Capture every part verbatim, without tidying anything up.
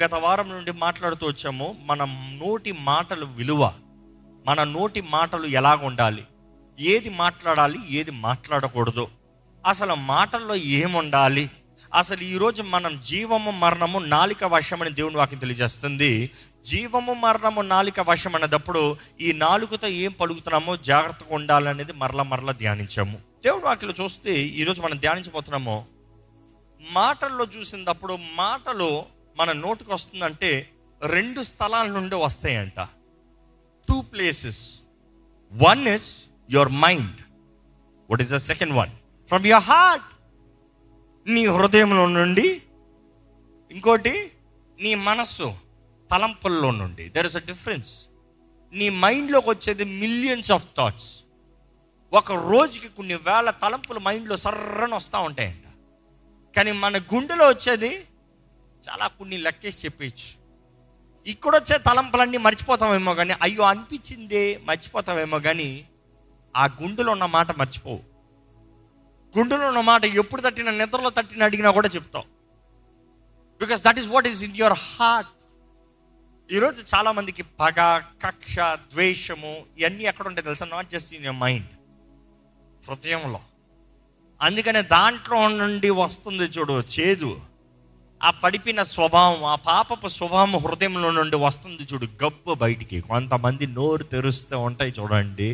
గత వారం నుండి మాట్లాడుతూ వచ్చాము. మన నోటి మాటలు విలువ, మన నోటి మాటలు ఎలా ఉండాలి, ఏది మాట్లాడాలి, ఏది మాట్లాడకూడదు, అసలు మాటల్లో ఏముండాలి, అసలు ఈరోజు మనం జీవము మరణము నాలిక వశమని దేవుని వాక్యం తెలియజేస్తుంది. జీవము మరణము నాలిక వశం అన్నప్పుడు ఈ నాలుగుతో ఏం పలుకుతున్నామో జాగ్రత్తగా ఉండాలనేది మరల మరల ధ్యానించాము. దేవుని వాక్యలో చూస్తే ఈరోజు మనం ధ్యానించబోతున్నాము మాటల్లో చూసినప్పుడు, మాటలు మన నోటికి వస్తుందంటే రెండు స్థలాల నుండి వస్తాయంట. Two places, one is your mind, what is the second one, from your heart, నీ హృదయంలో నుండి. ఇంకోటి నీ మనస్సు, తలంపుల్లో నుండి. There is a difference. నీ మైండ్లోకి వచ్చేది మిలియన్స్ ఆఫ్ థాట్స్. ఒక రోజుకి కొన్ని వేల తలంపులు మైండ్లో సర్రని వస్తూ ఉంటాయంట. కానీ మన గుండెలో వచ్చేది చాలా, కొన్ని లెక్కేసి చెప్పేయచ్చు. ఇక్కడ వచ్చే తలంపులన్నీ మర్చిపోతామేమో కానీ, అయ్యో అనిపించిందే మర్చిపోతామేమో కానీ, ఆ గుండెలో ఉన్న మాట మర్చిపోవు. గుండెలో ఉన్న మాట ఎప్పుడు తట్టినా, నిద్రలో తట్టిన అడిగినా కూడా చెప్తాం. Because that is what is in your heart. ఈరోజు చాలామందికి పగ, కక్ష, ద్వేషము ఇవన్నీ ఎక్కడ ఉంటాయి తెలుసా? Not just in your mind, హృదయంలో. అందుకనే దాంట్లో నుండి వస్తుంది చూడు చేదు, ఆ పడిపిన స్వభావం, ఆ పాపపు స్వభావం హృదయంలో నుండి వస్తుంది చూడు గబ్బు బయటికి. కొంతమంది నోరు తెరుస్తూ ఉంటాయి చూడండి.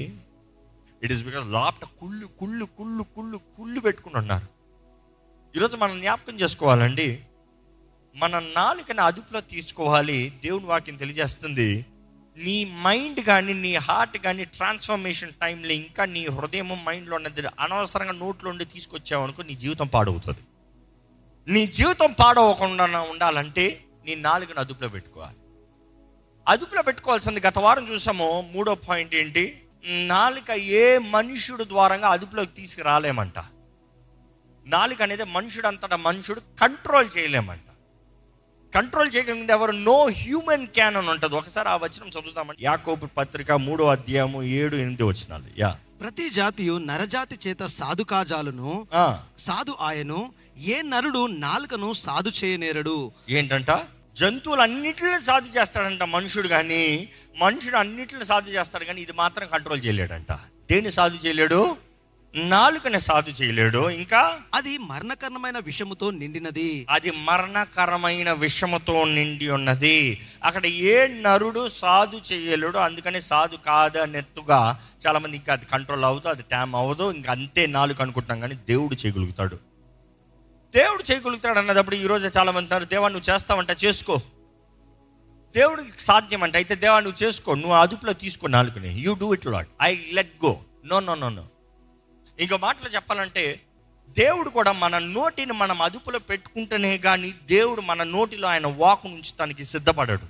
ఇట్ ఈస్ బికాస్ లోపల కుళ్ళు కుళ్ళు కుళ్ళు కుళ్ళు కుళ్ళు పెట్టుకుని ఉన్నారు. ఈరోజు మనం జ్ఞాపకం చేసుకోవాలండి, మన నాలుకని అదుపులో తీసుకోవాలి. దేవుని వాక్యం తెలియజేస్తుంది, నీ మైండ్ కానీ నీ హార్ట్ కానీ ట్రాన్స్ఫర్మేషన్ టైంలో ఇంకా నీ హృదయం మైండ్లో ఉన్నది అనవసరంగా నోట్లో ఉండి తీసుకొచ్చావనుకో నీ జీవితం పాడవుతుంది. నీ జీవితం పాడవకుండా ఉండాలంటే నీ నాలుకను అదుపులో పెట్టుకోవాలి. అదుపులో పెట్టుకోవాల్సింది గత వారం చూసాము. మూడో పాయింట్ ఏంటి? నాలుక ఏ మనుషుడు ద్వారంగా అదుపులోకి తీసుకురాలేమంట. నాలుక అనేది మనుషుడు అంతటా మనుషుడు కంట్రోల్ చేయలేమంట. కంట్రోల్ చేయగలిగింది ఎవరు? నో హ్యూమన్ క్యాన్ అని ఉంటుంది. ఒకసారి ఆ వచనం చదువుతామంటే, యాకోబు పత్రిక మూడో అధ్యాయము ఏడు ఎనిమిది వచనాలు. యా ప్రతి జాతియు నరజాతి చేత సాధు కాజాలను సాధు ఆయను, ఏ నరుడు నాలుకను సాధు చేయనేరడు. ఏంటంట? జంతువులు అన్నిటిని సాధు చేస్తాడంట మనుషుడు, కానీ మనుషుడు అన్నిటిని సాధు చేస్తాడు కానీ ఇది మాత్రం కంట్రోల్ చేయలేడంట. దేన్ని సాధు చేయలేడు? నాలుకని సాధు చేయలేడు. ఇంకా అది మరణకరమైన విషముతో నిండినది. అది మరణకరమైన విషముతో నిండి ఉన్నది. అక్కడ ఏ నరుడు సాధు చేయలేడు. అందుకని సాధు కాదనెత్తుగా చాలామంది ఇంకా అది కంట్రోల్ అవ్వదు, అది ట్యామ్ అవ్వదు, ఇంకా అంతే నాలుక అనుకుంటున్నాం. కానీ దేవుడు చేయగలుగుతాడు. దేవుడు చేయగలుగుతాడు అన్నప్పుడు ఈరోజు చాలామంది అంటారు, దేవా నువ్వు చేస్తావంట, చేసుకో, దేవుడికి సాధ్యం అంటే. అయితే దేవా నువ్వు చేసుకో, నువ్వు అదుపులో తీసుకో నాలుకని. You do it lot, I let go. No no no no ఇంకో మాటలో చెప్పాలంటే, దేవుడు కూడా మన నోటిని మనం అదుపులో పెట్టుకుంటేనే కానీ దేవుడు మన నోటిలో ఆయన వాక్ ఉంచడానికి సిద్ధపడడు.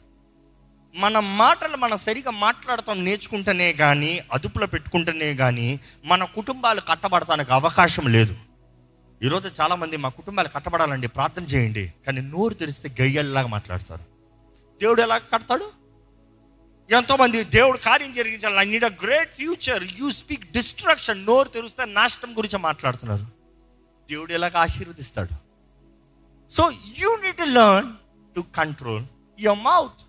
మన మాటలు మనం సరిగా మాట్లాడతాం నేర్చుకుంటేనే కానీ, అదుపులో పెట్టుకుంటేనే కానీ మన కుటుంబాలు కట్టబడటానికి అవకాశం లేదు. ఈరోజు చాలామంది మా కుటుంబాలు కట్టబడాలండి ప్రార్థన చేయండి, కానీ నోరు తెరిస్తే గయ్యల్లాగా మాట్లాడతారు. దేవుడు ఎలా కడతాడు? ఎంతోమంది దేవుడు కార్యం జరిగించాలి, I need a great future, you speak destruction. నోరు తెరిస్తే నాశనం గురించి మాట్లాడుతున్నారు. దేవుడు ఎలాగ ఆశీర్వదిస్తాడు? So you need to learn to control your mouth.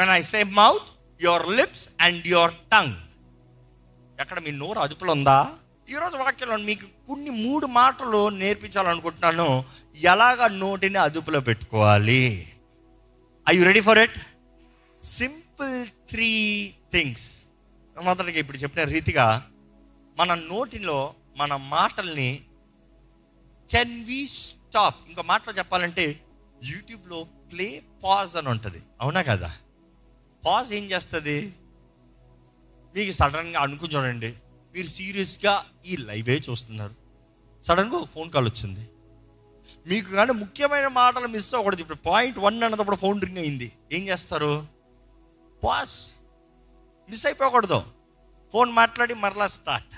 When I say mouth, your lips and your tongue. ఎక్కడ మీ నోరు అదుపులో ఉందా? ఈరోజు వాక్యంలో మీకు కొన్ని మూడు మాటలు నేర్పించాలనుకుంటున్నాను, ఎలాగ నోటిని అదుపులో పెట్టుకోవాలి. I you ready for it? Simple three things. మొదటిగా ఇప్పుడు చెప్పిన రీతిగా మన నోటిలో మన మాటల్ని కెన్ వి స్టాప్. ఇంకో మాటలో చెప్పాలంటే, యూట్యూబ్లో ప్లే పాజ్ అని ఉంటుంది, అవునా కదా? పాజ్ ఏం చేస్తుంది? మీకు సడన్గా అనుకుని చూడండి, మీరు సీరియస్గా ఈ లైవే చూస్తున్నారు, సడన్గా ఒక ఫోన్ కాల్ వచ్చింది మీకు, కానీ ముఖ్యమైన మాటలు మిస్ అవ్వకూడదు. ఇప్పుడు పాయింట్ వన్ అన్నప్పుడు ఫోన్ రింగ్ అయింది, ఏం చేస్తారు? పాస్. మిస్ అయిపోకూడదు, ఫోన్ మాట్లాడి మరలా స్టార్ట్.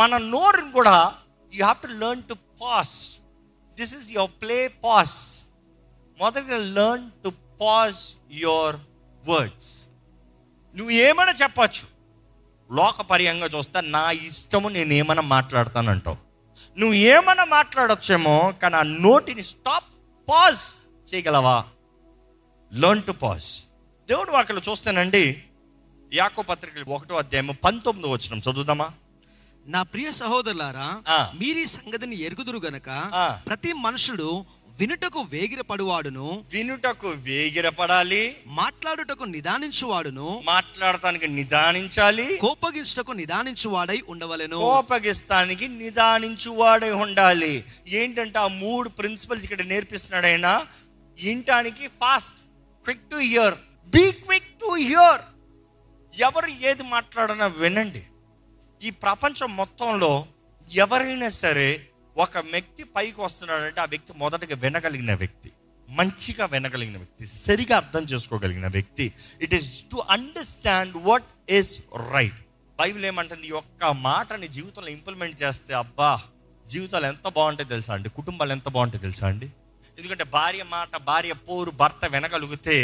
మన నోరుని కూడా you have to learn to pause. This is your play pause. మొదటిగా learn to pause your words. నువ్వు ఏమైనా చెప్పచ్చు, లోకపర్యంగా చూస్తా నా ఇష్టము నేను ఏమైనా మాట్లాడతానంటావు. నువ్వు ఏమైనా మాట్లాడచ్చేమో, కానీ ఆ నోటిని స్టాప్, పాజ్ చేయగలవా? Learn to pause. దేవుడు వాక్యలో చూస్తానండి, యాకోబు పత్రిక ఒకటో అధ్యాయము పంతొమ్మిదో వచనం చదువుదామా. నా ప్రియ సహోదరులారా, మీరీ సంగతిని ఎరుగుదురు గనక ప్రతి మనుషుడు వినుటకు వేగిరపడువాడును, వినుటకు వేగిరపడాలి, మాట్లాడుటకు నిదానించువాడును, మాట్లాడటానికి నిదానించాలి, కోపగించుటకు నిదానించువాడై ఉండవలెను, కోపగిస్తానికి నిదానించువాడై ఉండాలి. ఏంటంటే ఆ మూడు ప్రిన్సిపల్స్ ఇక్కడ నేర్పిస్తున్నాడు ఆయన. వినటానికి fast, quick to hear, be quick to hear. ఎవరు ఏది మాట్లాడనా వినండి. ఈ ప్రపంచం మొత్తంలో ఎవరైనా సరే ఒక వ్యక్తి పైకి వస్తున్నాడంటే ఆ వ్యక్తి మొదటగా వినగలిగిన వ్యక్తి, మంచిగా వినగలిగిన వ్యక్తి, సరిగా అర్థం చేసుకోగలిగిన వ్యక్తి. It is to understand what is right. Bible ఏమంటుంది, ఈ ఒక్క మాటని జీవితంలో ఇంప్లిమెంట్ చేస్తే అబ్బా జీవితాలు ఎంత బాగుంటాయి తెలుసా అండి, కుటుంబాలు ఎంత బాగుంటాయి తెలుసా అండి. ఎందుకంటే భార్య మాట, భార్య పోరు భర్త వినగలిగితే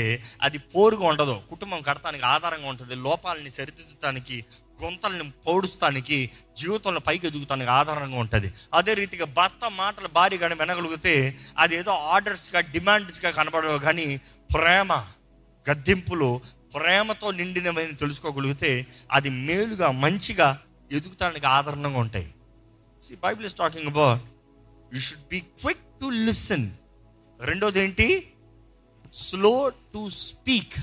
అది పోరుగా ఉండదు, కుటుంబం కడతానికి ఆధారంగా ఉంటుంది, లోపాలని సరిదిద్దడానికి, గొంతల్ని పౌడుస్తానికి, జీవితంలో పైకి ఎదుగుతానికి ఆధారంగా ఉంటుంది. అదే రీతిగా భర్త మాటలు భార్య కానీ వినగలిగితే అది ఏదో ఆర్డర్స్గా డిమాండ్స్గా కనబడవు, కానీ ప్రేమ గద్దింపులు ప్రేమతో నిండినవని తెలుసుకోగలిగితే అది మేలుగా మంచిగా ఎదుగుతానికి ఆధారంగా ఉంటాయి. See, Bible is talking about you should be quick to listen. రెండోది ఏంటి, స్లో టు స్పీక్.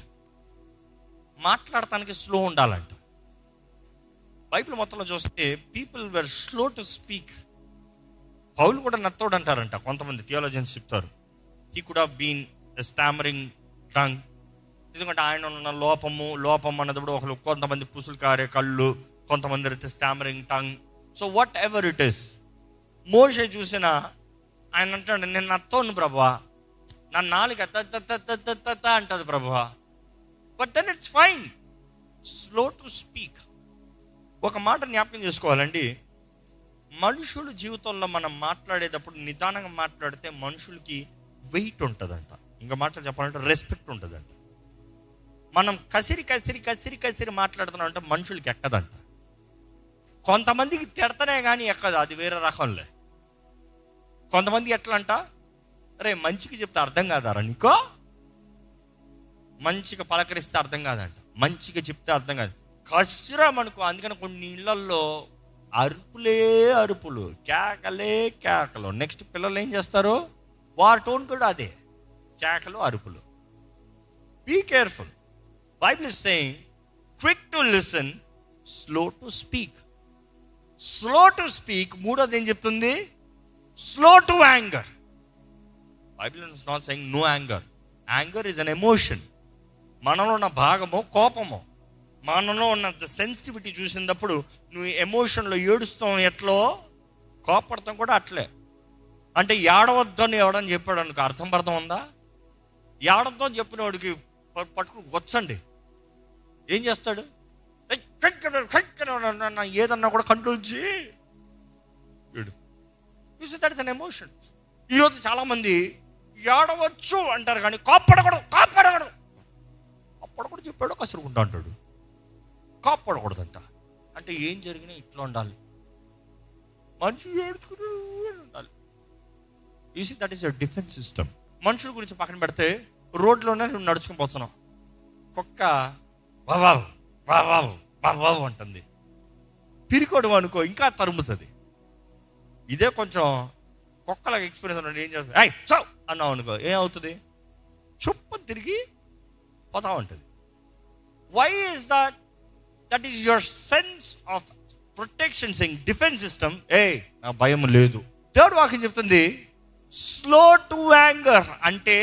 మాట్లాడటానికి స్లో ఉండాలంట. బైబిల్ మొత్తంలో చూస్తే people were slow to speak. పౌలు కూడా నత్తోడు అంటారంట కొంతమంది థియాలజన్స్ చెప్తారు, he could have been stammering tongue. ఎందుకంటే ఆయన ఉన్న లోపము, లోపం అన్నప్పుడు ఒకరు కొంతమంది పుసులు కారే కళ్ళు, కొంతమంది అయితే stammering tongue. So whatever it is, మోషే చూసిన ఆయన అంటాడు, నేను నత్తోను ప్రభువా, నా నాలుక తత అంటది ప్రభువా. But then it's fine. Slow to speak. ఒక మాట జ్ఞాపకం చేసుకోవాలండి, మనుషుల జీవితంలో మనం మాట్లాడేటప్పుడు నిదానంగా మాట్లాడితే మనుషులకి వెయిట్ ఉంటుందంట. ఇంకా మాటలు చెప్పాలంటే రెస్పెక్ట్ ఉంటుందంట. మనం కసిరి కసిరి కసిరి కసిరి మాట్లాడుతున్నాం అంటే మనుషులకి ఎక్కదంట. కొంతమందికి తిడతనే కానీ ఎక్కదు, అది వేరే రకంలే. కొంతమంది ఎట్లా అంట, రే మంచికి చెప్తే అర్థం కాదారా నీకో, మంచిగా పలకరిస్తే అర్థం కాదంట, మంచిగా చెప్తే అర్థం కాదు, కసిరా మనకు. అందుకని కొన్ని ఇళ్లల్లో అరుపులే అరుపులు, కేకలే కేకలు. నెక్స్ట్ పిల్లలు ఏం చేస్తారు, వారి టోన్ కూడా అదే, కేకలు అరుపులు. Be careful. Bible is saying quick to listen, slow to speak. Slow to speak మూడోది ఏం చెప్తుంది, slow to anger. Bible is not saying no anger. Anger is an emotion. మనలో ఉన్న భాగము కోపము, మనలో ఉన్నంత సెన్సిటివిటీ చూసినప్పుడు నువ్వు ఎమోషన్లో ఏడుస్తావు, ఎట్లో కోపడతాం కూడా అట్లే. అంటే ఏడవద్దని ఎవడని చెప్పాడు అనుకో, అర్థం పడతాం ఉందా? ఏడవద్దని చెప్పిన వాడికి పట్టుకు వచ్చండి, ఏం చేస్తాడు, ఏదన్నా కూడా కంట్రోల్ చేయడు. That is an emotion. ఈరోజు చాలామంది ఏడవచ్చు అంటారు కానీ కాపాడకూడదు, కాపాడకూడదు, అప్పడకూడదు చెప్పాడు కసురుకుంటా అంటాడు, కాపాడకూడదంట. అంటే ఏం జరిగినా ఇట్లా ఉండాలి, మనిషి ఏడ్చుకునే ఉండాలి. Easy that is your defence system. మనుషుల గురించి పక్కన పెడితే రోడ్లోనే నువ్వు నడుచుకుని పోతున్నావు, కుక్క బాబాబు బాబాబు బాబాబు అంటుంది, పిరికోడు అనుకో ఇంకా తరుముతుంది. ఇదే కొంచెం కుక్కలకు ఎక్స్పీరియన్స్ ఉన్నాడు, ఏం చేస్తుంది, అయ్ చావు అన్నావు అనుకో, ఏమవుతుంది, చుప్ప తిరిగి పోతా ఉంటుంది. Why is that? That is your sense of protection saying defence system. ఏ నా భయం లేదు. థర్డ్ వాక్యం చెప్తుంది, స్లో టు యాంగర్ అంటే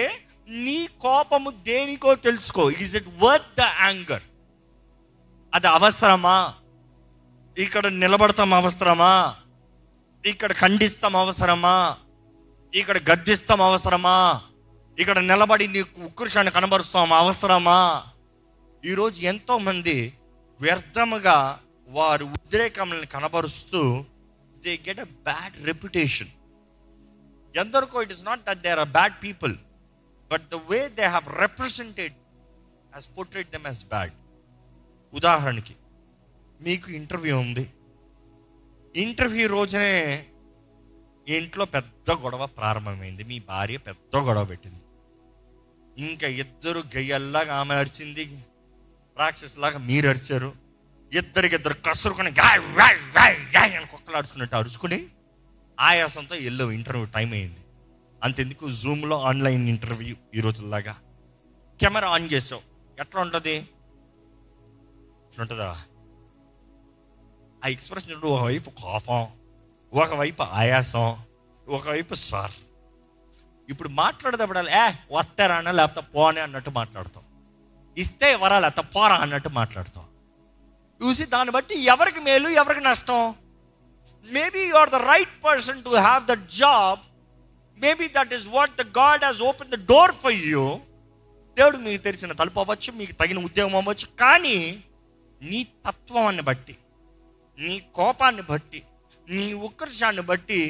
నీ కోపము దేనికో తెలుసుకో. Is it worth the anger? అది అవసరమా? ఇక్కడ నిలబడతాం అవసరమా? ఇక్కడ ఖండిస్తాం అవసరమా? ఇక్కడ గద్దిస్తాం అవసరమా? ఇక్కడ నిలబడి నీ ఉక్రోషాన్ని కనబరుస్తాం అవసరమా? ఈరోజు ఎంతోమంది వ్యర్థముగా వారు ఉద్రేకములను కనబరుస్తూ they get a bad reputation. ఎందరికో it is not that they are bad people, but the way they have represented has portrait them as bad. ఉదాహరణకి మీకు ఇంటర్వ్యూ ఉంది, ఇంటర్వ్యూ రోజునే ఇంట్లో పెద్ద గొడవ ప్రారంభమైంది, మీ భార్య పెద్ద గొడవ పెట్టింది, ఇంకా ఇద్దరు గయ్యల్లాగా ఆమె అరిచింది, రాక్షసులాగా మీరు అరిచారు. ఇద్దరికిద్దరు కసురుకుని కుక్కలు అరుచుకున్నట్టు అరుచుకుని ఆయాసంతో ఎల్లో ఇంటర్వ్యూ టైం అయింది. అంతెందుకు జూమ్లో ఆన్లైన్ ఇంటర్వ్యూ ఈ రోజులాగా కెమెరా ఆన్ చేసావు, ఎట్లా ఉంటుంది ఉంటుందా ఆ ఎక్స్ప్రెషన్ చూడు. ఒకవైపు కోపం, ఒకవైపు ఆయాసం, ఒకవైపు సార్. ఇప్పుడు మాట్లాడేటప్పుడు ఏ వస్తారా అన్న లేకపోతే పోనే అన్నట్టు మాట్లాడతాం, ఇస్తే ఎవరా లేకపోతే పోరా అన్నట్టు మాట్లాడతాం. చూసి దాన్ని బట్టి ఎవరికి మేలు ఎవరికి నష్టం. Maybe you are the right person to have that job, maybe that is what the God has open the door for you. దేవుడు మీకు తెరిచిన తలుపు అవ్వచ్చు, మీకు తగిన ఉద్యోగం అవ్వచ్చు, కానీ నీ తత్వాన్ని బట్టి, నీ కోపాన్ని బట్టి, నీ ఉక్రోషాన్ని బట్టి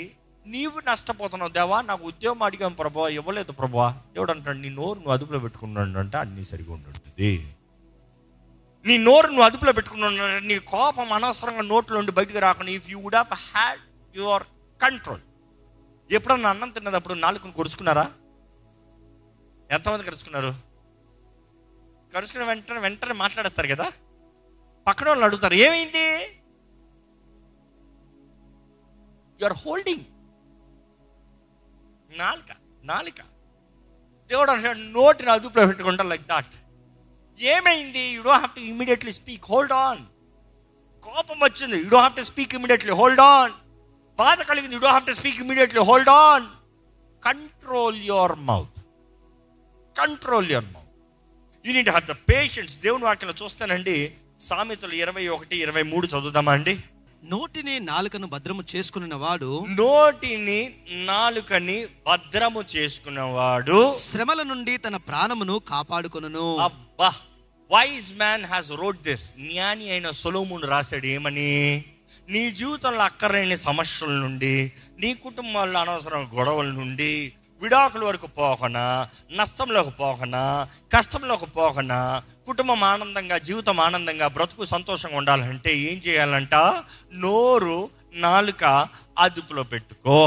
నీవు నష్టపోతున్నావు. దేవా నాకు ఉద్యోగం అడిగాం ప్రభా, ఇవ్వలేదు ప్రభా. దేవుడు అంటాడు నీ నోరు నువ్వు అదుపులో పెట్టుకున్నాడు అంటే అన్నీ సరిగా ఉంటుంది. నీ నోరు నువ్వు అదుపులో పెట్టుకున్నాడు, నీ కోపం అనవసరంగా నోట్లో ఉండి బయటకు రాకుండా. If you would have had your control. ఎప్పుడన్నా అన్నం తిన్నదప్పుడు నాలుగును కొరుచుకున్నారా? ఎంతమంది కరుచుకున్నారు? కరుచుకున్న వెంటనే వెంటనే మాట్లాడేస్తారు కదా, పక్కన వాళ్ళు అడుగుతారు ఏమైంది. యూఆర్ హోల్డింగ్ నాలుక నాలుక దేవుడు అంటాడు నోటిని అదుపులో పెట్టుకుంటా. లైక్ దాట్ ఏమైంది, you don't have to immediately speak, hold on. కోపం వచ్చింది, you don't have to speak immediately, hold on. బాధ కలిగింది, you don't have to speak immediately, hold on. Control your mouth, control your mouth. You need have the patience. దేవుని వాక్యంలో చూస్తానండి, సామెతలు ఇరవై ఒకటి ఇరవై మూడు చదువుదామా అండి. నోటిని నాలుకను భద్రము చేసుకున్నవాడు నోటిని నాలుకని భద్రము చేసుకున్నవాడు శ్రమల నుండి తన ప్రాణమును కాపాడుకొనును. అబ్బా, wise man has wrote this. జ్ఞాని అయిన సొలొమోను రాశాడు ఏమని? నీ జీవితంలో అక్కర్లేని సమస్యల నుండి, నీ కుటుంబాల్లో అనవసరం గొడవల నుండి విడాకుల వరకు పోకనా, నష్టంలోకి పోకనా, కష్టంలోకి పోకనా, కుటుంబం ఆనందంగా, జీవితం ఆనందంగా, బ్రతుకు సంతోషంగా ఉండాలంటే ఏం చేయాలంట? నోరు నాలుక అదుపులో పెట్టుకో.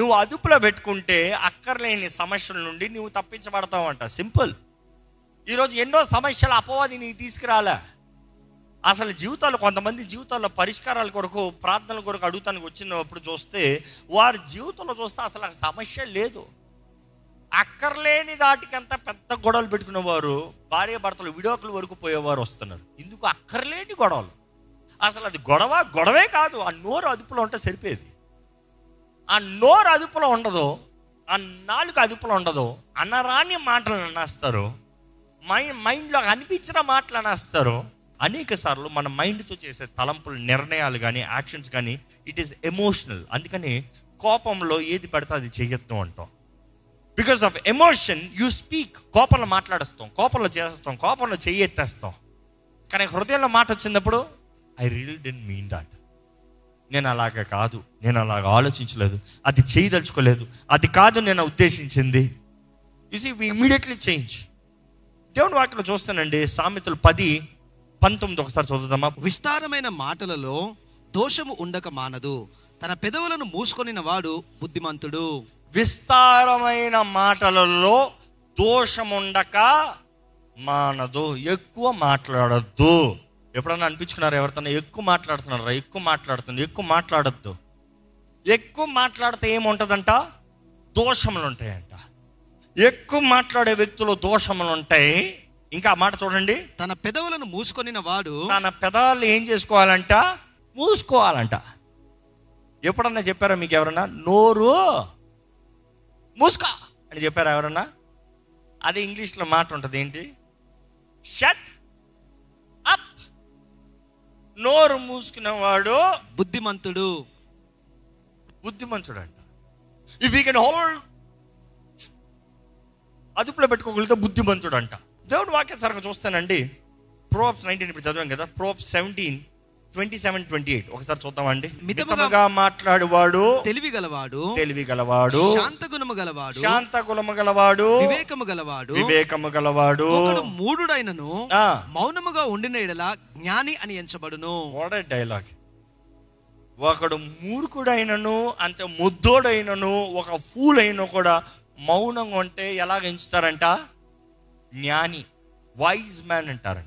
నువ్వు అదుపులో పెట్టుకుంటే అక్కర్లేని సమస్యల నుండి నువ్వు తప్పించబడతావంట. సింపుల్. ఈరోజు ఎన్నో సమస్యలు అపవాది నీకు తీసుకురాలే. అసలు జీవితాలు కొంతమంది జీవితాల్లో పరిష్కారాల కొరకు, ప్రార్థనల కొరకు అడుగుతానికి వచ్చినప్పుడు చూస్తే వారి జీవితంలో చూస్తే అసలు ఆ సమస్య లేదు. అక్కర్లేని దాటికంతా పెద్ద గొడవలు పెట్టుకునేవారు, భార్య భర్తలు విడాకుల వరకు పోయేవారు వస్తున్నారు. ఇందుకు అక్కర్లేని గొడవలు. అసలు అది గొడవ గొడవే కాదు. ఆ నోరు అదుపులో ఉంటే సరిపోయేది. ఆ నోరు అదుపులో ఉండదు, ఆ నాలుగు అదుపులో ఉండదు. అనరాని మాటలు అనేస్తారు, మైండ్ మైండ్లో అనిపించిన మాటలు అనేస్తారు. అనేక సార్లు మన మైండ్తో చేసే తలంపులు, నిర్ణయాలు కానీ, యాక్షన్స్ కానీ ఇట్ ఈస్ ఎమోషనల్. అందుకని కోపంలో ఏది పడితే అది చేయొద్దు అంటాం. Because of emotion you speak. కోపంలో మాట్లాడేస్తాం, కోపంలో చేసేస్తాం, కోపంలో చేయెత్తేస్తాం. కానీ హృదయంలో మాట వచ్చినప్పుడు I really didn't mean that. నేను అలాగ కాదు, నేను అలాగ ఆలోచించలేదు, అది చేయదలుచుకోలేదు, అది కాదు నేను ఉద్దేశించింది. You see we immediately change. దేవుని వాక్యంలో చూస్తానండి, సామెతలు పది పంతొమ్మిది ఒకసారి చదువుతామా. విస్తారమైన మాటలలో దోషము ఉండక మానదు, తన పెదవులను మూసుకొనిన వాడు బుద్ధిమంతుడు. విస్తారమైన మాటలలో దోషముండక మానదు. ఎక్కువ మాట్లాడద్దు. ఎప్పుడన్నా అనిపించుకున్నారు ఎవరితోనో ఎక్కువ మాట్లాడుతున్నారా? ఎక్కువ మాట్లాడుతున్నారు. ఎక్కువ మాట్లాడద్దు. ఎక్కువ మాట్లాడితే ఏముంటుందంట? దోషములు ఉంటాయంట. ఎక్కువ మాట్లాడే వ్యక్తులు దోషములు ఉంటాయి. ఇంకా మాట చూడండి, తన పెదవులను మూసుకొనిన వాడు. తన పెదాలు ఏం చేసుకోవాలంట? మూసుకోవాలంట. ఎప్పుడన్నా చెప్పారా మీకు ఎవరన్నా నోరు మూసుకో అని చెప్పారా ఎవరన్నా? అదే ఇంగ్లీష్లో మాట ఉంటుంది ఏంటి? Shut up. నోరు మూసుకునేవాడు బుద్ధిమంతుడు. బుద్ధిమంతుడు అంట. ఇఫ్ యూ కెన్ హోల్డ్, అదుపులో పెట్టుకోగలిగితే బుద్ధిమంతుడు అంట. దేవుడు వాక్యం సరిగ్గా చూస్తానండి, ప్రోబ్స్ నైన్టీన్ ఇప్పుడు చదివాం కదా, probes seventeen twenty seven twenty eight ఒకసారి చూద్దామండి. మితముగా మాట్లాడువాడు తెలివి గలవాడు, తెలివి గలవాడు శాంతగుణము గలవాడు, శాంతగుణము గలవాడు వివేకము గలవాడు, వివేకము గలవాడు. ఒకడు మూఢుడైనను మౌనముగా ఉండిన యెడల జ్ఞాని అని ఎంచబడును. What a dialogue. ఒకడు మూర్ఖుడైనను, అంటే ముద్దోడైనను, ఒక ఫూల్ అయినా కూడా మౌనంగా ఉంటే ఎలాగ ఎంచుతారంట? జ్ఞాని, వైజ్ మ్యాన్ అంటారంట.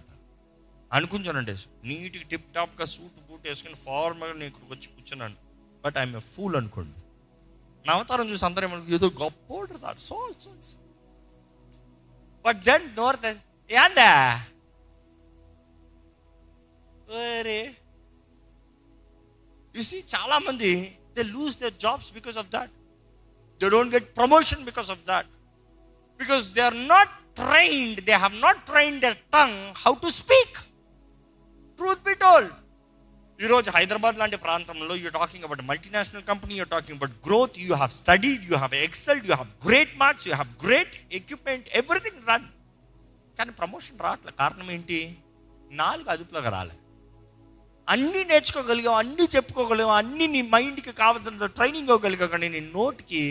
అనుకుంటానంటే నీట్గా టిప్ టాప్గా సూట్ బూట్ వేసుకుని ఫార్మల్గా నేను ఇక్కడికి వచ్చి కూర్చున్నాను, బట్ ఐఎమ్ ఎ ఫూల్ అనుకోండి. నా అవతారం చూసి అందరూ ఏమనుకో ఏదో గొప్ప సార్ సో బట్ దెన్ నోర్ ఏందా యు సీ చాలా మంది they lose their jobs because of that. They don't get promotion because of that. Because they are not trained, they have not trained their tongue how to speak. Truth be told. You know, Hyderabad lanti prantamlo, you're talking about a multinational company, you're talking about growth, you have studied, you have excelled, you have great marks, you have great equipment, everything run. Kani promotion raatla, కారణం ఏంటి? నాలుగు అదుపులోకి రాలే. అన్నీ నేర్చుకోగలిగాం, అన్నీ చెప్పుకోగలిగాం, అన్నీ నీ మైండ్కి కావాల్సిన ట్రైనింగ్ ఇవ్వగలిగా, కానీ నీ నోటికి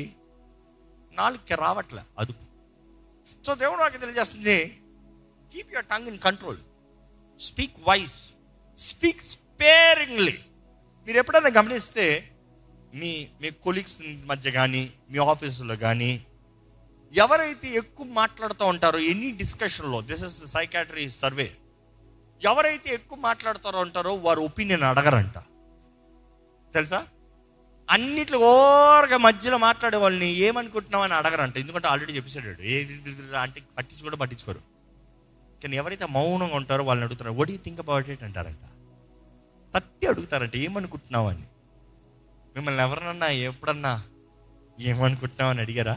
నాలుగుకి రావట్లే అదుపు. సో దేవుడు నాకు తెలియజేస్తుంది, keep your tongue in control, speak wise, speak sparingly. మీరు ఎప్పుడైనా గమనిస్తే మీ మీ కొలీగ్స్ మధ్య కానీ మీ ఆఫీసులో కానీ ఎవరైతే ఎక్కువ మాట్లాడుతూ ఉంటారో ఎనీ డిస్కషన్లో, దిస్ ఇస్ సైకాట్రీ సర్వే, ఎవరైతే ఎక్కువ మాట్లాడుతారో అంటారో వారి ఒపీనియన్ అడగరంట తెలుసా. అన్నిట్లో ఓరగా మధ్యలో మాట్లాడే వాళ్ళని ఏమనుకుంటున్నామని అడగరంట, ఎందుకంటే ఆల్రెడీ చెప్పేసాడు. ఏది అంటే పట్టించుకోడు, పట్టించుకోరు. కానీ ఎవరైతే మౌనంగా ఉంటారో వాళ్ళని అడుగుతారు, what you think about it అంటారంట. తట్టి అడుగుతారంట ఏమనుకుంటున్నామని. మిమ్మల్ని ఎవరన్నా ఎప్పుడన్నా ఏమనుకుంటున్నామని అడిగారా?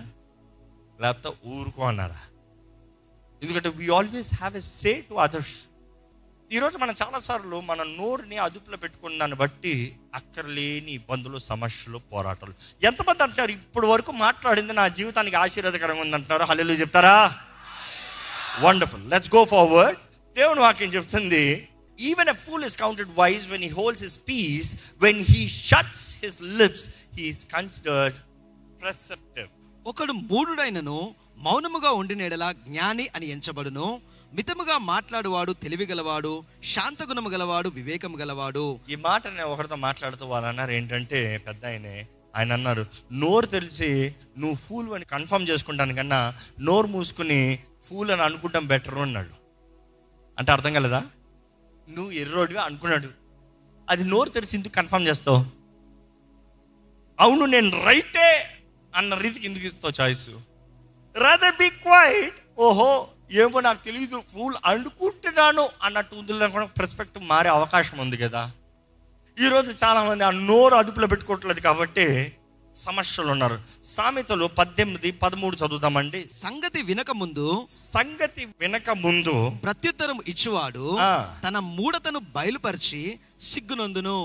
లేకపోతే ఊరుకో అన్నారా? ఎందుకంటే we always have a say to others. ఈరోజు మనం చాలాసార్లు మన నోరుని అదుపులో పెట్టుకున్న దాన్ని బట్టి అక్కర్లేని ఇబ్బందులు, సమస్యలు, పోరాటాలు. ఎంతమంది అంటున్నారు ఇప్పటి వరకు మాట్లాడింది నా జీవితానికి ఆశీర్వాదకరంగా ఉందంటున్నారు? హల్లెలూయా చెప్తారా? Wonderful, let's go forward. దేవుని వాక్యం చెప్తుంది, even a fool is counted wise when he holds his peace, when he shuts his lips he is considered perceptive. ఒకడు మూఢుడైనను మౌనముగా ఉండినెడల జ్ఞాని అని ఎంచబడును. మితముగా మాట్లాడువాడు తెలివిగలవాడు, శాంతగుణము గలవాడు, వివేకము గలవాడు. ఈ మాట నేను ఒకరితో మాట్లాడుతూ వాళ్ళు అన్నారు ఏంటంటే, పెద్ద ఆయనే ఆయన అన్నారు, నోరు తెలిసి నువ్వు ఫూల్ అని కన్ఫర్మ్ చేసుకుంటాను కన్నా నోరు మూసుకుని ఫూల్ అని అనుకుంటాం బెటరు అన్నాడు. అంటే అర్థం కాలేదా? నువ్వు ఎర్రోడిగా అనుకున్నాడు, అది నోరు తెలిసి ఎందుకు కన్ఫర్మ్ చేస్తావు? అవును నేను రైటే అన్న రీతికి ఎందుకు ఇస్తావు చాయిస్? Rather B quiet. ఓహో ఏమో నాకు తెలియదు ఫూల్ అనుకుంటున్నాను అన్నట్టు ఉందిలో కూడా పర్స్పెక్టివ్ మారే అవకాశం ఉంది కదా. ఈరోజు చాలామంది ఆ నోరు అదుపులో పెట్టుకోవట్లేదు కాబట్టి సమస్యలు ఉన్నారు. సామెతలు పద్దెనిమిది పదమూడు చదువుతామండి. సంగతి వినక ముందు సంగతి వినక ముందు ప్రత్యుత్తరం ఇచ్చేవాడు తన మూఢతను బయలుపరిచి సిగ్గునందును.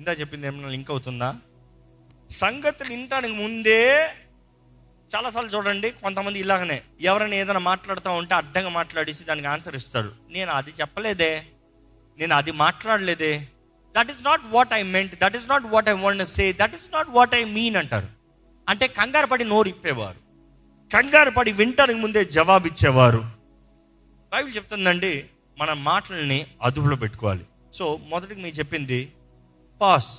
ఇందా చెప్పింది ఏమన్నా లింక్ అవుతుందా? సంగతులు వినటానికి ముందే చాలాసార్లు చూడండి కొంతమంది ఇలాగనే ఎవరైనా ఏదైనా మాట్లాడుతూ ఉంటే అడ్డంగా మాట్లాడేసి దానికి ఆన్సర్ ఇస్తారు. నేను అది చెప్పలేదే, నేను అది మాట్లాడలేదే, that is not what I meant, that is not what I want to say, that is not what I mean అంటారు. అంటే కంగారు పడి నోరు ఇప్పేవారు, కంగారు పడి వింటానికి ముందే జవాబు ఇచ్చేవారు. బైబిల్ చెప్తుందండి మన మాటలని అదుపులో పెట్టుకోవాలి. సో మొదటికి మీకు చెప్పింది పాస్,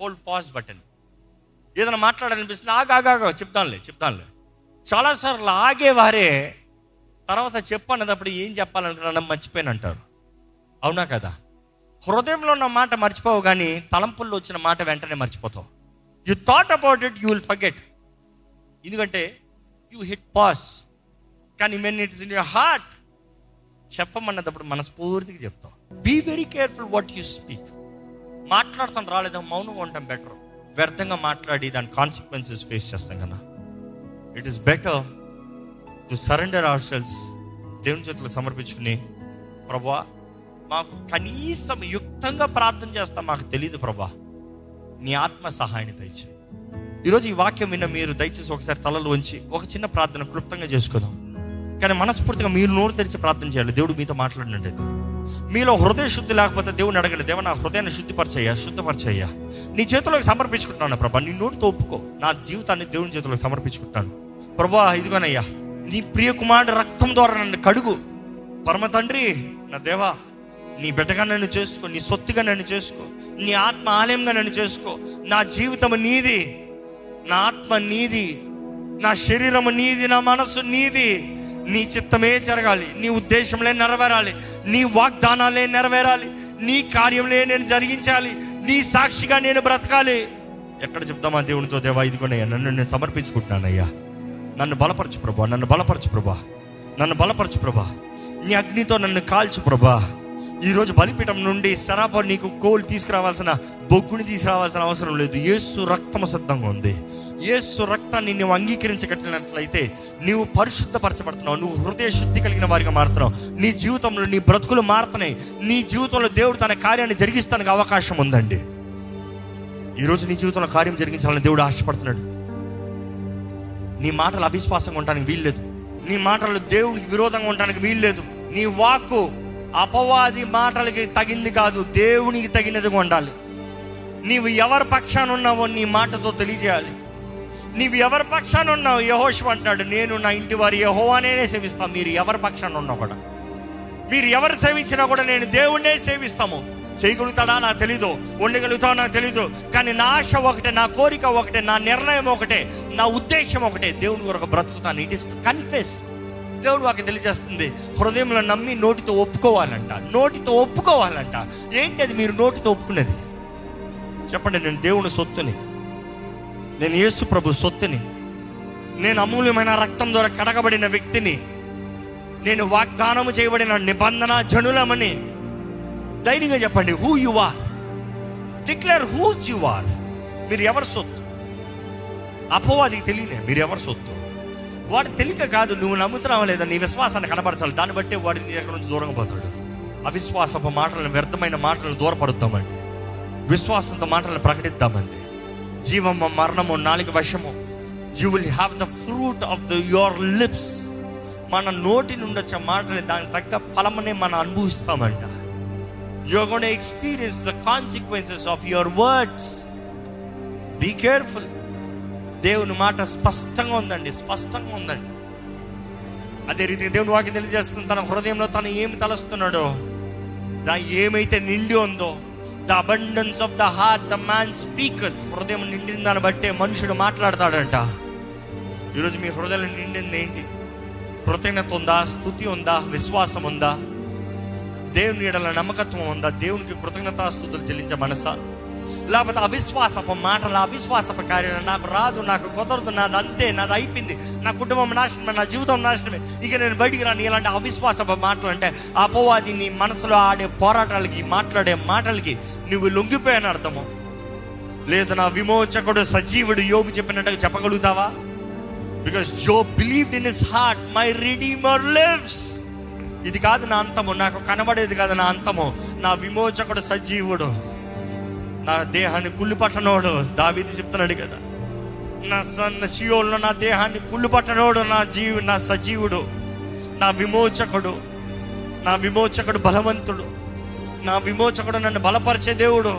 హోల్డ్ పాస్ బటన్. ఏదైనా మాట్లాడాలనిపిస్తుంది, ఆగాగా చెప్తానులే చెప్తానులే చాలాసార్లు ఆగేవారే తర్వాత చెప్పన్నప్పుడు ఏం చెప్పాలనుకున్నా మర్చిపోయాను అంటారు. అవునా కదా? హృదయంలో ఉన్న మాట మర్చిపోవు, కానీ తలంపుల్లో వచ్చిన మాట వెంటనే మర్చిపోతావు. You thought about it, you will forget, ఎందుకంటే యూ హిట్ పాస్. కానీ when it's in your heart చెప్పమన్నప్పుడు మనస్ఫూర్తిగా చెప్తావు. Be very careful what you speak. మాట్లాడతాం రాలేదా మౌనంగా ఉండటం బెటర్. వ్యర్థంగా మాట్లాడి దాని కాన్సిక్వెన్సెస్ ఫేస్ చేస్తాం కదా. It is better to surrender ourselves, దేవుని చేతులు సమర్పించుకుని, ప్రభా మాకు కనీసం యుక్తంగా ప్రార్థన చేస్తాం, మాకు తెలియదు ప్రభా, నీ ఆత్మ సహాయాన్ని దయచేయి. ఈరోజు ఈ వాక్యం విన్న మీరు దయచేసి ఒకసారి తలలు ఉంచి ఒక చిన్న ప్రార్థన క్లుప్తంగా చేసుకుందాం. కానీ మనస్ఫూర్తిగా మీరు నోరు తెరిచి ప్రార్థన చేయాలి. దేవుడు మీతో మాట్లాడినట్టయితే, మీలో హృదయ శుద్ధి లేకపోతే దేవుని అడగండి, దేవా నా హృదయాన్ని శుద్ధిపరచయ్యా, శుద్ధపరచయ్యా, నీ చేతులకు సమర్పించుకుంటున్నాను ప్రభా, నీ నోటితో ఒప్పుకో, నా జీవితాన్ని దేవుని చేతులకు సమర్పించుకుంటాను ప్రభా, ఇదిగోనయ్యా నీ ప్రియ కుమారుడి రక్తం ద్వారా నన్ను కడుగు పరమ తండ్రి, నా దేవా నీ బిడ్డగా నన్ను చేసుకో, నీ సొత్తుగా నన్ను చేసుకో, నీ ఆత్మ ఆలయంగా నన్ను చేసుకో, నా జీవితం నీది, నా ఆత్మ నీది, నా శరీరము నీది, నా మనసు నీది, నీ చిత్తమే జరగాలి, నీ ఉద్దేశంలే నెరవేరాలి, నీ వాగ్దానాలే నెరవేరాలి, నీ కార్యంలే నేను జరిగించాలి, నీ సాక్షిగా నేను బ్రతకాలి. ఎక్కడ చెప్తామా దేవునితో, దేవా ఇదిగోనయ్యా నన్ను నేను సమర్పించుకుంటున్నానయ్యా, నన్ను బలపరచు ప్రభా, నన్ను బలపరచు ప్రభా, నన్ను బలపరచు ప్రభా, నీ అగ్నితో నన్ను కాల్చు ప్రభా. ఈరోజు బలిపీఠం నుండి శరాబ నీకు కోలు తీసుకురావాల్సిన బొగ్గుని తీసుకురావాల్సిన అవసరం లేదు. యేసు రక్తము సిద్ధంగా ఉంది. యేసు రక్తాన్ని నువ్వు అంగీకరించగలిగినట్లయితే నువ్వు పరిశుద్ధపరచబడుతున్నావు, నువ్వు హృదయ శుద్ధి కలిగిన వారిగా మారుతున్నావు. నీ జీవితంలో నీ బ్రతుకులు మారుతున్నాయి. నీ జీవితంలో దేవుడు తన కార్యాన్ని జరిగిస్తానికి అవకాశం ఉందండి. ఈరోజు నీ జీవితంలో కార్యం జరిగించాలని దేవుడు ఆశపడుతున్నాడు. నీ మాటలు అవిశ్వాసంగా ఉండడానికి వీల్లేదు. నీ మాటలు దేవుడికి విరోధంగా ఉండడానికి వీల్లేదు. నీ వాక్కు అపవాది మాటలకి తగింది కాదు, దేవునికి తగినదిగా ఉండాలి. నీవు ఎవరి పక్షాన ఉన్నావో నీ మాటతో తెలియజేయాలి. నీవు ఎవరి పక్షాన ఉన్నావు? యెహోషువ అంటాడు, నేను నా ఇంటి వారి యెహోవానే సేవిస్తాను. మీరు ఎవరి పక్షాన ఉన్నా కూడా, మీరు ఎవరు సేవించినా కూడా నేను దేవుణ్ణే సేవిస్తాము. చేయగలుగుతాడా నాకు తెలీదు, ఉండగలుగుతాడో నాకు తెలీదు, కానీ నా ఆశ ఒకటే, నా కోరిక ఒకటే, నా నిర్ణయం ఒకటే, నా ఉద్దేశం ఒకటే, దేవుని కొరకు బ్రతుకుతాను. It is to confess. దేవుడు వాకి తెలియజేస్తుంది, హృదయంలో నమ్మి నోటితో ఒప్పుకోవాలంట. నోటితో ఒప్పుకోవాలంట. ఏంటి అది మీరు నోటితో ఒప్పుకునేది? చెప్పండి, నేను దేవుని సొత్తుని, నేను యేసు ప్రభు సొత్తుని, నేను అమూల్యమైన రక్తం ద్వారా కడగబడిన వ్యక్తిని, నేను వాగ్దానము చేయబడిన నిబంధన జనులమని ధైర్యంగా చెప్పండి. Who you are, declare whose you are. మీరు ఎవరి సొత్తు? అపవాదికి తెలియనే మీరు ఎవరి సొత్తు. వాడు తెలియక కాదు, నువ్వు నమ్ముతున్నావు లేదా, నీ విశ్వాసాన్ని కనబరచాలి. దాన్ని బట్టి వాడి దగ్గర నుంచి దూరంగా పోతాడు. అవిశ్వాసపు మాటలను, వ్యర్థమైన మాటలను దూరపడుతామండి. విశ్వాసంతో మాటలను ప్రకటిద్దామండి. జీవము మరణము నాలుక వశము. You will have the fruit of the your lips. మన నోటి నుండి వచ్చే మాటని దానికి తగ్గ ఫలమనే మనం అనుభవిస్తామంట. You are gonna experience the consequences of your words. Be careful. దేవుని మాట స్పష్టంగా ఉందండి, స్పష్టంగా ఉందండి. అదే రీతిగా దేవుని వాక్యం తెలియజేస్తుంది, తన హృదయంలో తను ఏమి తలస్తున్నాడో, దా ఏమైతే నిండి ఉందో, the abundance of the heart the man speaketh. హృదయం నిండిన దాన్ని బట్టే మనుషుడు మాట్లాడతాడంట. ఈరోజు మీ హృదయం నిండింది ఏంటి? కృతజ్ఞత ఉందా? స్తుతి ఉందా? విశ్వాసం ఉందా? దేవుని ఎడల నమ్మకత్వం ఉందా? దేవునికి కృతజ్ఞతాస్తుతులు చెల్లించే మనసా? లేకపోతే అవిశ్వాసపు మాటల, అవిశ్వాసపు కార్యాలు, నాకు రాదు, నాకు కుదరదు, నాది అంతే, నాది అయిపోయింది, నా కుటుంబం నాశనమే, నా జీవితం నాశనమే, ఇక నేను బయటికి రాను, ఇలాంటి అవిశ్వాసపు మాటలు అంటే అపవాది నీ మనసులో ఆడే పోరాటాలకి, మాట్లాడే మాటలకి నువ్వు లొంగిపోయాను అర్థము. లేదు, నా విమోచకుడు సజీవుడు యోబు చెప్పినట్టుగా చెప్పగలుగుతావా? Because Job believed in his heart, my redeemer lives. ఇది కాదు నా అంతము, నాకు కనబడేది కాదు నా అంతము, నా విమోచకుడు సజీవుడు, నా దేహాన్ని కుళ్ళు పట్టనోడు. దావీదు చెప్తున్నాడు కదా, నా సన్న సియోల్లో నా దేహాన్ని కుళ్ళు పట్టనోడు నా జీవి నా సజీవుడు, నా విమోచకుడు. నా విమోచకుడు బలవంతుడు, నా విమోచకుడు నన్ను బలపరిచే దేవుడు.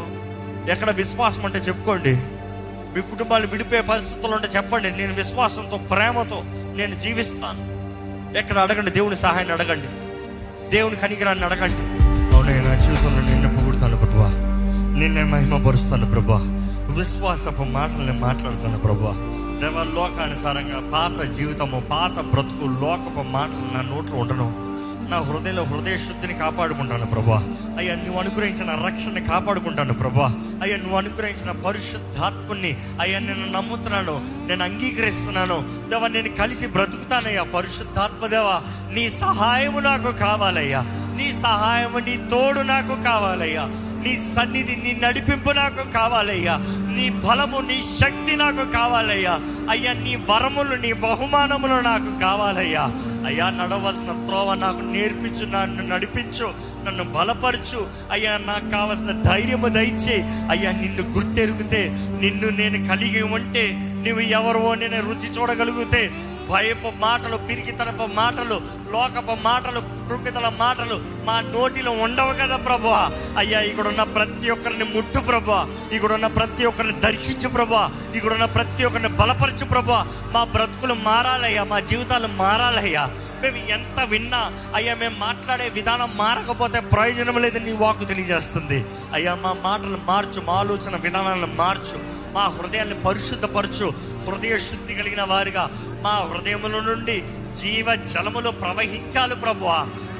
ఎక్కడ విశ్వాసం అంటే చెప్పుకోండి. మీ కుటుంబాలు విడిపోయే పరిస్థితులు ఉంటే చెప్పండి, నేను విశ్వాసంతో ప్రేమతో నేను జీవిస్తాను. ఎక్కడ అడగండి, దేవుని సహాయాన్ని అడగండి, దేవుని కనికరాన్ని అడగండి. అవునే నా జీవితంలో నిన్ను పొగుడుతాను ప్రభువా, నిన్నే మహిమపరుస్తాను ప్రభా, విశ్వాసపు మాటల్ని మాట్లాడుతాను ప్రభా. దేవ, లోకానుసారంగా పాత జీవితము, పాత బ్రతుకు, లోకపు మాటలు నా నోట్లో ఉండను. నా హృదయంలో హృదయ శుద్ధిని కాపాడుకుంటాను ప్రభా. అయ్యా, నువ్వు అనుగ్రహించిన రక్షణని కాపాడుకుంటాను ప్రభా. అయ్యా, నువ్వు అనుగ్రహించిన పరిశుద్ధాత్ముని అయ్యా నేను నమ్ముతున్నాను, నేను అంగీకరిస్తున్నాను. దేవా, నేను కలిసి బ్రతుకుతానయ్యా. పరిశుద్ధాత్మ దేవా, నీ సహాయము నాకు కావాలయ్యా, నీ సహాయము, నీ తోడు నాకు కావాలయ్యా, నీ సన్నిధి, నీ నడిపింపు నాకు కావాలయ్యా, నీ బలము, నీ శక్తి నాకు కావాలయ్యా. అయ్యా, నీ వరములు, నీ బహుమానములు నాకు కావాలయ్యా. అయ్యా, నడవలసిన త్రోవ నాకు నేర్పించు, నన్ను నడిపించు, నన్ను బలపరచు. అయ్యా, నాకు కావలసిన ధైర్యము దయచే. అయ్యా, నిన్ను గుర్తెరిగితే, నిన్ను నేను కలిగి ఉంటే, నువ్వు ఎవరో నేను రుచి చూడగలిగితే, భయపు మాటలు, పిరికితనపు మాటలు, లోకపు మాటలు, కృంగితల మాటలు మా నోటిలో ఉండవు కదా ప్రభువా. అయ్యా, ఇక్కడున్న ప్రతి ఒక్కరిని ముట్టు ప్రభువా, ఇక్కడున్న ప్రతి ఒక్కరిని దర్శించు ప్రభువా, ఇక్కడున్న ప్రతి ఒక్కరిని బలపరచు ప్రభువా. మా బ్రతుకులు మారాలయ్యా, మా జీవితాలు మారాలయ్యా, చెప్పేవి ఎంత విన్నా అయ్యా మేము మాట్లాడే విధానం మారకపోతే ప్రయోజనం లేదని నీ వాక్కు తెలియజేస్తుంది. అయ్యా మా మాటలు మార్చు, మా ఆలోచన విధానాలను మార్చు, మా హృదయాన్ని పరిశుద్ధపరచు, హృదయ శుద్ధి కలిగిన వారిగా మా హృదయముల నుండి జీవ జలములు ప్రవహించాలి ప్రభువా.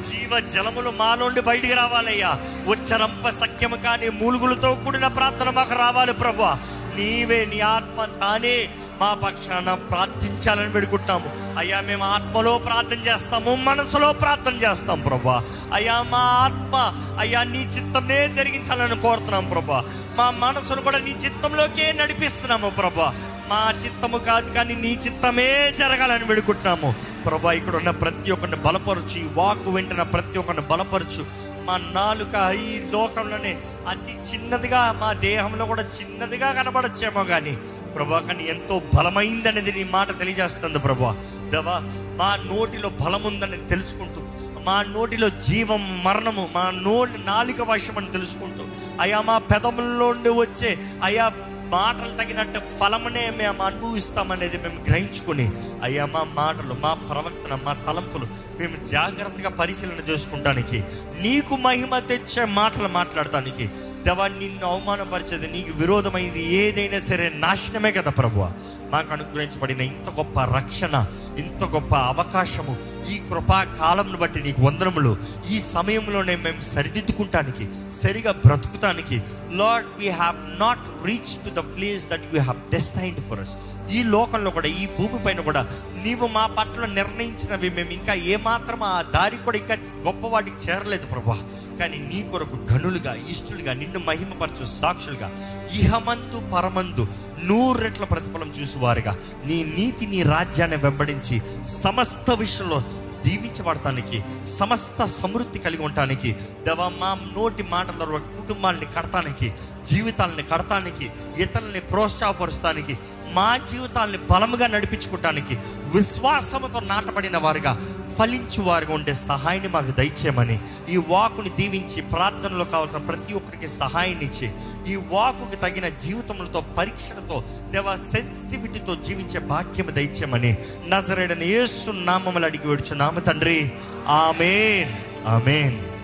జీవ జలములు మాలోండి బయటికి రావాలయ్యా. ఉచ్చరంప సఖ్యము కానీ మూలుగులతో కూడిన ప్రార్థన మాకు రావాలి ప్రభువా. నీవే నీ ఆత్మ తానే మా పక్షాన ప్రార్థించాలని వేడుకుంటాము అయ్యా. మేము ఆత్మలో ప్రార్థన చేస్తాము, మనసులో ప్రార్థన చేస్తాం ప్రభా. అయ్యా మా ఆత్మ అయ్యా నీ చిత్తమే జరిగించాలని కోరుతున్నాం ప్రభా. మా మనసును కూడా నీ చిత్తంలోకే నడిపిస్తున్నాము ప్రభా. మా చిత్తము కాదు కానీ నీ చిత్తమే జరగాలని వేడుకుంటున్నాము ప్రభా. ఇక్కడ ఉన్న ప్రతి ఒక్కరిని బలపరచు, ఈ వాక్ వెంటనే ప్రతి ఒక్కరిని బలపరచు. మా నాలుక ఈ లోకంలోనే అతి చిన్నదిగా, మా దేహంలో కూడా చిన్నదిగా కనబడచ్చేమో కానీ ప్రభా, కానీ ఎంతో బలమైందనేది నీ మాట తెలియజేస్తుంది ప్రభా. దేవా మా నోటిలో బలం ఉందనేది తెలుసుకుంటూ, మా నోటిలో జీవం మరణము మా నోటి నాలుక వశం అని తెలుసుకుంటూ, అయా మా పెదముల్లోండి వచ్చే అయా మాటలు తగినట్టు ఫలమునే మేము అనుభవిస్తామనేది మేము గ్రహించుకుని, అయ్యా మా మాటలు, మా ప్రవర్తన, మా తలంపులు మేము జాగ్రత్తగా పరిశీలన చేసుకుంటానికి, నీకు మహిమ తెచ్చే మాటలు మాట్లాడటానికి, దేవా నిన్ను అవమానపరిచేది, నీకు విరోధమైంది ఏదైనా సరే నాశనమే కదా ప్రభువా. మాకు అనుగ్రహించబడిన ఇంత గొప్ప రక్షణ, ఇంత గొప్ప అవకాశము, ఈ కృపా కాలంను బట్టి నీకు వందనములు. ఈ సమయంలోనే మేము సరిదిద్దుకుంటానికి, సరిగా బ్రతుకుతానికి, lord we have not reach to the place that you have destined for us. ఈ లోకంలో కూడా, ఈ భూమి పైన కూడా నీవు మా పట్ల నిర్ణయించినవి మేము ఇంకా ఏమాత్రం ఆ దారి కూడా ఇంకా గొప్ప వాటికి చేరలేదు ప్రభువా. కానీ నీ కొరకు గనులుగా, ఇష్టలుగా, నిన్ను మహిమపరచు సాక్షులుగా, ఇహమందు పరమందు నూరు రెట్ల ప్రతిఫలం చూసేవారుగా నీ నీతి, నీ రాజ్యాన్ని వెంబడించి సమస్త విషయంలో దీవించబడటానికి, సమస్త సమృద్ధి కలిగి ఉండటానికి, దేవా మా నోటి మాటల ద్వారా కుటుంబాలని కడటానికి, జీవితాలని కడటానికి, ఇతరులని ప్రోత్సాహపరుస్తానికి, మా జీవితాలని బలముగా నడిపించుకోవటానికి, విశ్వాసముతో నాటబడిన వారుగా ఫలించు వారుగా ఉండే సహాయాన్ని మాకు దయచేయమని, ఈ వాకుని దీవించి ప్రార్థనలో కావాల్సిన ప్రతి ఒక్కరికి సహాయాన్ని ఇచ్చి, ఈ వాకుకి తగిన జీవితంతో, పరీక్షలతో, దేవా సెన్సిటివిటీతో జీవించే భాగ్యం దయచేయమని నజరేయుడైన యేసు నామములో అడిగి వేడుచున్నాము తండ్రి. ఆమేన్, ఆమేన్.